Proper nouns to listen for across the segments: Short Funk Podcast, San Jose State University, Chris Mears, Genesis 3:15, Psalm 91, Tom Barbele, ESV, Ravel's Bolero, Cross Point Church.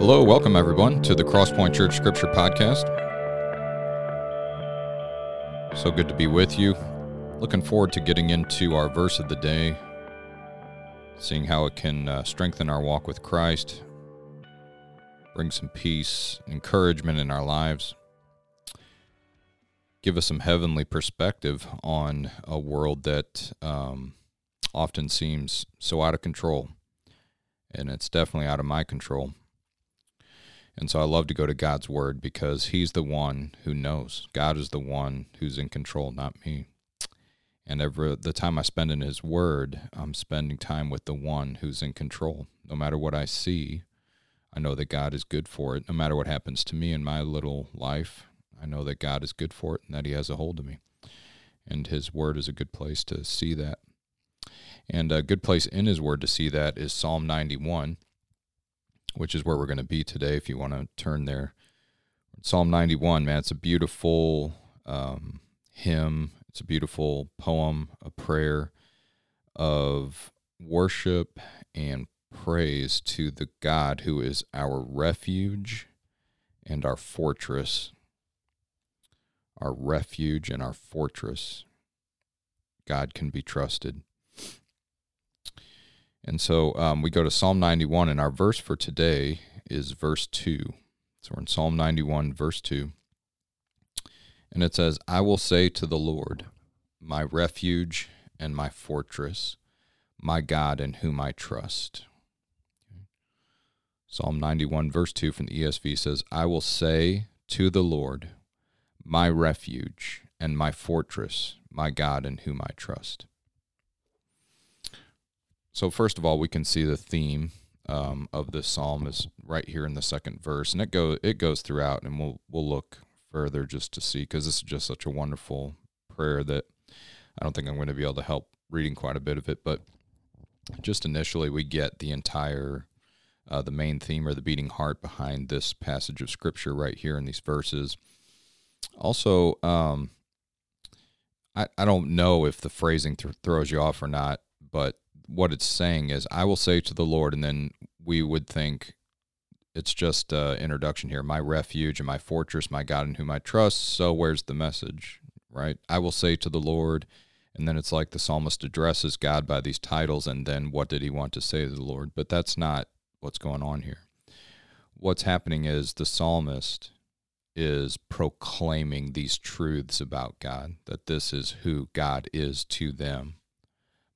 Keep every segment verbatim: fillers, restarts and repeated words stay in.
Hello, welcome everyone to the Cross Point Church Scripture Podcast. So good to be with you. Looking forward to getting into our verse of the day, seeing how it can uh, strengthen our walk with Christ, bring some peace, encouragement in our lives, give us some heavenly perspective on a world that um, often seems so out of control, and it's definitely out of my control. And so I love to go to God's Word because He's the one who knows. God is the one who's in control, not me. And every the time I spend in His Word, I'm spending time with the one who's in control. No matter what I see, I know that God is good for it. No matter what happens to me in my little life, I know that God is good for it and that He has a hold of me. And His Word is a good place to see that. And a good place in His Word to see that is Psalm ninety-one. Which is where we're going to be today if you want to turn there. Psalm ninety-one, man, it's a beautiful um, hymn. It's a beautiful poem, a prayer of worship and praise to the God who is our refuge and our fortress. Our refuge and our fortress. God can be trusted. And so um, we go to Psalm ninety-one, and our verse for today is verse two. So we're in Psalm ninety-one, verse two. And it says, I will say to the Lord, my refuge and my fortress, my God in whom I trust. Okay. Psalm ninety-one, verse two from the E S V says, I will say to the Lord, my refuge and my fortress, my God in whom I trust. So first of all, we can see the theme um, of this psalm is right here in the second verse, and it goes it goes throughout, and we'll we'll look further just to see, because this is just such a wonderful prayer that I don't think I'm going to be able to help reading quite a bit of it, but just initially we get the entire, uh, the main theme or the beating heart behind this passage of Scripture right here in these verses. Also, um, I, I don't know if the phrasing th- throws you off or not, but what it's saying is, I will say to the Lord, and then we would think it's just an introduction here, my refuge and my fortress, my God in whom I trust, so where's the message, right? I will say to the Lord, and then it's like the psalmist addresses God by these titles, and then what did he want to say to the Lord? But that's not what's going on here. What's happening is the psalmist is proclaiming these truths about God, that this is who God is to them.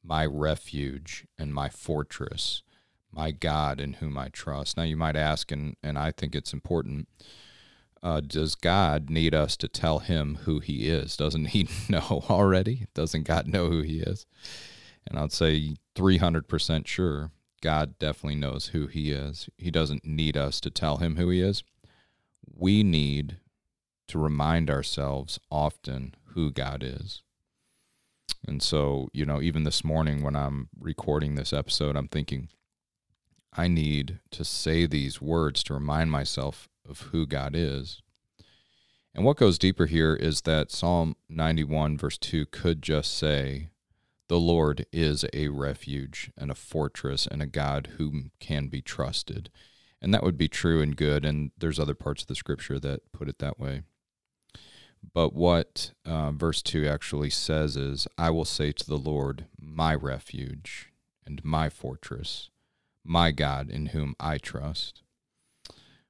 My refuge and my fortress, my God in whom I trust. Now you might ask, and, and I think it's important, uh, does God need us to tell him who he is? Doesn't he know already? Doesn't God know who he is? And I'd say three hundred percent sure, God definitely knows who he is. He doesn't need us to tell him who he is. We need to remind ourselves often who God is. And so, you know, even this morning when I'm recording this episode, I'm thinking, I need to say these words to remind myself of who God is. And what goes deeper here is that Psalm ninety-one, verse two, could just say, the Lord is a refuge and a fortress and a God whom can be trusted. And that would be true and good, and there's other parts of the Scripture that put it that way. But what uh, verse two actually says is, I will say to the Lord, my refuge and my fortress, my God in whom I trust.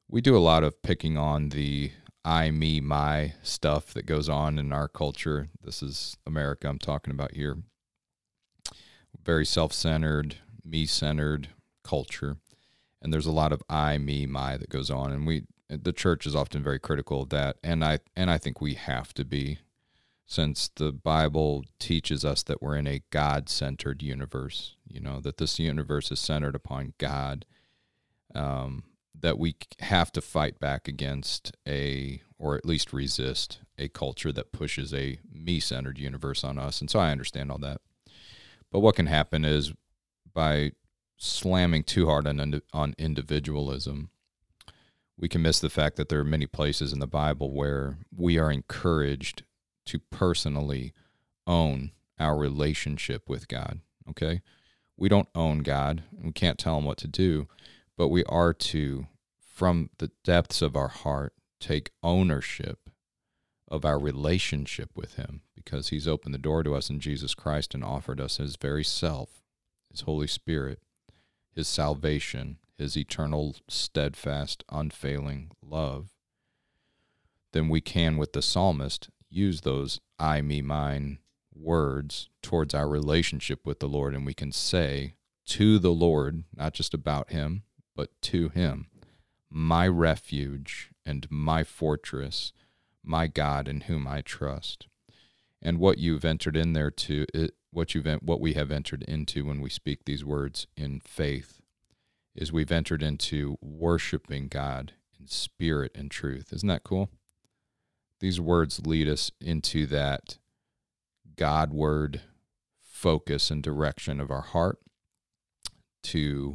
We do a lot of picking on the I, me, my stuff that goes on in our culture. This is America I'm talking about here. Very self-centered, me-centered culture. And there's a lot of I, me, my that goes on, and we the church is often very critical of that, and I and I think we have to be, since the Bible teaches us that we're in a God-centered universe, you know, that this universe is centered upon God, um, that we have to fight back against a, or at least resist, a culture that pushes a me-centered universe on us, and so I understand all that. But what can happen is by slamming too hard on on individualism, we can miss the fact that there are many places in the Bible where we are encouraged to personally own our relationship with God, okay? We don't own God, and we can't tell him what to do, but we are to from the depths of our heart, take ownership of our relationship with him, because he's opened the door to us in Jesus Christ and offered us his very self, his Holy Spirit, his salvation, his eternal, steadfast, unfailing love. Then we can, with the psalmist, use those I, me, mine words towards our relationship with the Lord, and we can say to the Lord, not just about him, but to him, my refuge and my fortress, my God in whom I trust. And what you've entered in there to it, what you've what we have entered into when we speak these words in faith, is we've entered into worshiping God in spirit and truth. Isn't that cool? These words lead us into that Godward focus and direction of our heart to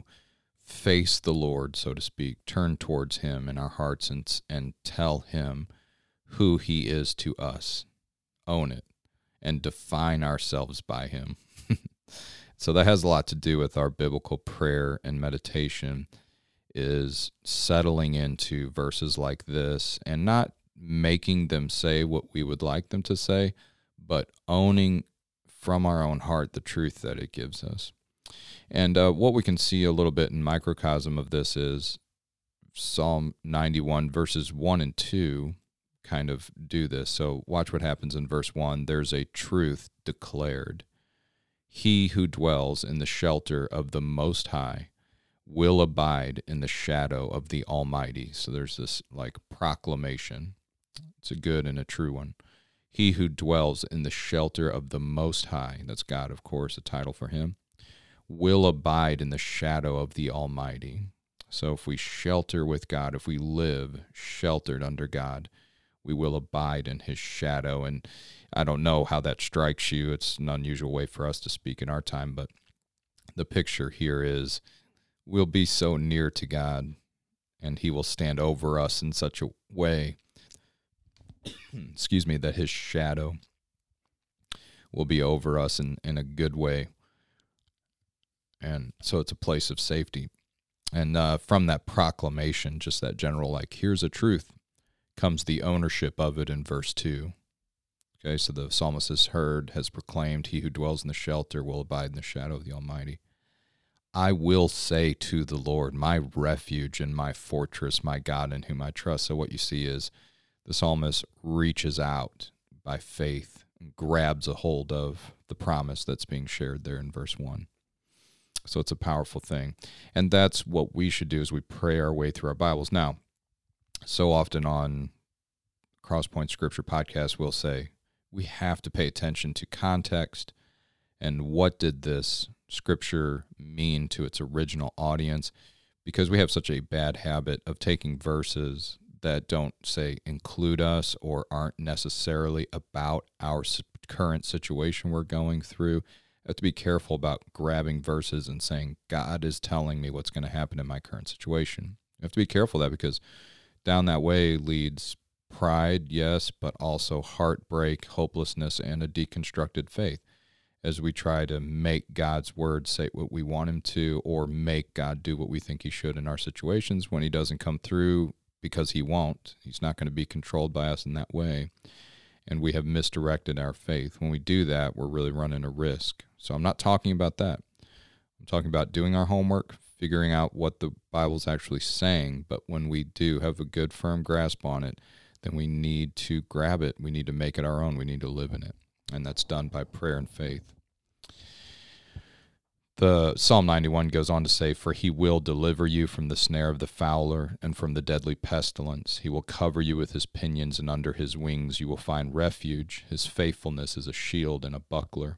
face the Lord, so to speak, turn towards him in our hearts and and tell him who he is to us, own it, and define ourselves by him. So that has a lot to do with our biblical prayer and meditation, is settling into verses like this and not making them say what we would like them to say, but owning from our own heart the truth that it gives us. And uh, what we can see a little bit in microcosm of this is Psalm ninety-one, verses one and two kind of do this. So watch what happens in verse one. There's a truth declared. He who dwells in the shelter of the Most High will abide in the shadow of the Almighty. So there's this like proclamation. It's a good and a true one. He who dwells in the shelter of the Most High, that's God, of course, a title for him, will abide in the shadow of the Almighty. So if we shelter with God, if we live sheltered under God, we will abide in his shadow. And I don't know how that strikes you. It's an unusual way for us to speak in our time, but the picture here is we'll be so near to God, and he will stand over us in such a way, excuse me, that his shadow will be over us in, in a good way. And so it's a place of safety. And uh, from that proclamation, just that general, like, here's a truth, comes the ownership of it in verse two. Okay, so the psalmist has heard, has proclaimed, he who dwells in the shelter will abide in the shadow of the Almighty. I will say to the Lord, my refuge and my fortress, my God in whom I trust. So what you see is the psalmist reaches out by faith and grabs a hold of the promise that's being shared there in verse one. So it's a powerful thing. And that's what we should do as we pray our way through our Bibles. Now, so often on Cross Point Scripture Podcast, we'll say we have to pay attention to context and what did this Scripture mean to its original audience, because we have such a bad habit of taking verses that don't, say, include us or aren't necessarily about our current situation we're going through. I have to be careful about grabbing verses and saying, God is telling me what's going to happen in my current situation. You have to be careful of that, because down that way leads pride, yes, but also heartbreak, hopelessness, and a deconstructed faith as we try to make God's word say what we want him to, or make God do what we think he should in our situations when he doesn't come through, because he won't. He's not going to be controlled by us in that way. And we have misdirected our faith. When we do that, we're really running a risk. So I'm not talking about that. I'm talking about doing our homework, figuring out what the Bible's actually saying. But when we do have a good, firm grasp on it, then we need to grab it. We need to make it our own. We need to live in it. And that's done by prayer and faith. The Psalm ninety-one goes on to say, for he will deliver you from the snare of the fowler and from the deadly pestilence. He will cover you with his pinions, and under his wings you will find refuge. His faithfulness is a shield and a buckler.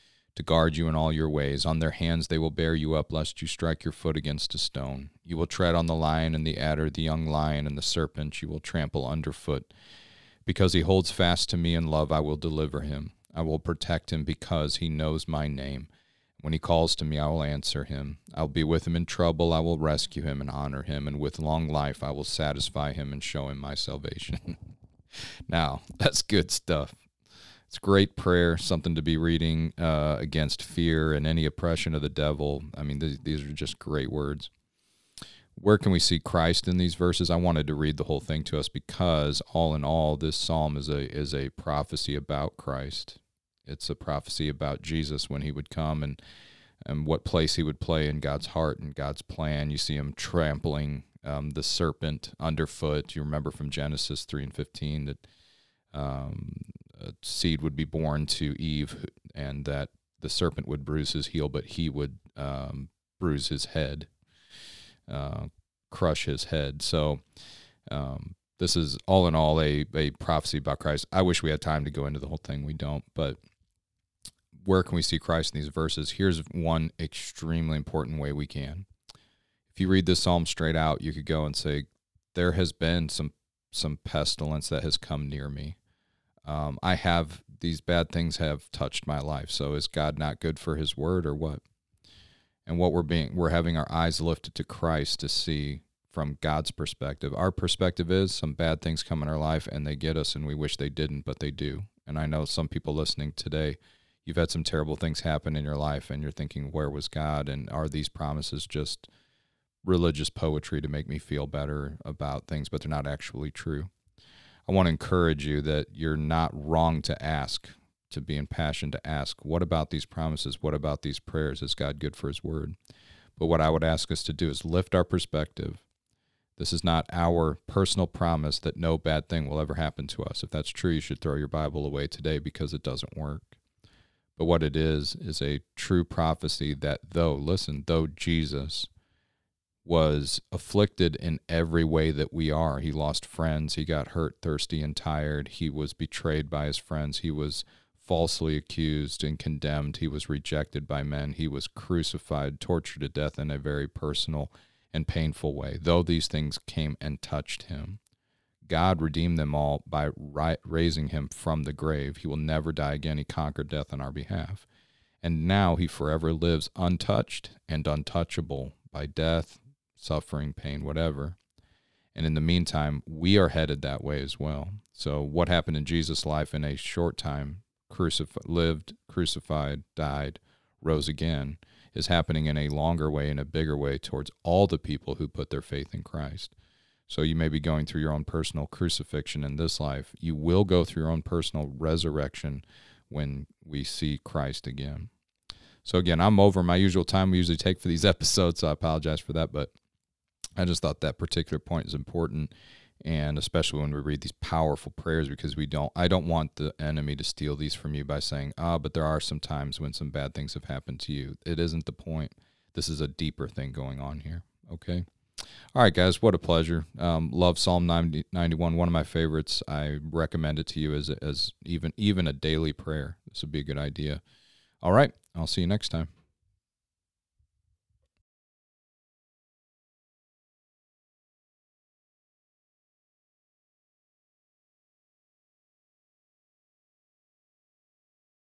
to guard you in all your ways. On their hands they will bear you up, lest you strike your foot against a stone. You will tread on the lion and the adder, the young lion and the serpent you will trample underfoot. Because he holds fast to me in love, I will deliver him. I will protect him because he knows my name. When he calls to me, I will answer him. I will be with him in trouble. I will rescue him and honor him, and with long life I will satisfy him and show him my salvation. Now, that's good stuff. It's great prayer, something to be reading uh, against fear and any oppression of the devil. I mean, th- these are just great words. Where can we see Christ in these verses? I wanted to read the whole thing to us because, all in all, this psalm is a is a prophecy about Christ. It's a prophecy about Jesus when he would come and and what place he would play in God's heart and God's plan. You see him trampling um, the serpent underfoot. You remember from Genesis three and fifteen that um, a seed would be born to Eve and that the serpent would bruise his heel, but he would um, bruise his head, uh, crush his head. So um, this is all in all a, a prophecy about Christ. I wish we had time to go into the whole thing. We don't, but where can we see Christ in these verses? Here's one extremely important way we can. If you read this psalm straight out, you could go and say, there has been some some pestilence that has come near me. Um, I have, these bad things have touched my life. So is God not good for his word or what? And what we're being, we're having our eyes lifted to Christ to see from God's perspective. Our perspective is some bad things come in our life and they get us and we wish they didn't, but they do. And I know some people listening today, you've had some terrible things happen in your life and you're thinking, where was God? And are these promises just religious poetry to make me feel better about things, but they're not actually true? I want to encourage you that you're not wrong to ask, to be impassioned to ask, what about these promises? What about these prayers? Is God good for his word? But what I would ask us to do is lift our perspective. This is not our personal promise that no bad thing will ever happen to us. If that's true, you should throw your Bible away today because it doesn't work. But what it is, is a true prophecy that though, listen, though Jesus was afflicted in every way that we are, he lost friends, he got hurt, thirsty, and tired, he was betrayed by his friends, he was falsely accused and condemned, he was rejected by men, he was crucified, tortured to death in a very personal and painful way. Though these things came and touched him, God redeemed them all by raising him from the grave. He will never die again. He conquered death on our behalf. And now he forever lives untouched and untouchable by death, suffering, pain, whatever. And in the meantime, we are headed that way as well. So what happened in Jesus' life in a short time, crucified, lived, crucified, died, rose again, is happening in a longer way, in a bigger way towards all the people who put their faith in Christ. So you may be going through your own personal crucifixion in this life. You will go through your own personal resurrection when we see Christ again. So again, I'm over my usual time we usually take for these episodes, so I apologize for that, but I just thought that particular point is important, and especially when we read these powerful prayers, because we don't. I don't want the enemy to steal these from you by saying, ah, oh, but there are some times when some bad things have happened to you. It isn't the point. This is a deeper thing going on here, okay? All right, guys, what a pleasure. Um, love Psalm ninety, ninety-one, one of my favorites. I recommend it to you as as even even a daily prayer. This would be a good idea. All right, I'll see you next time.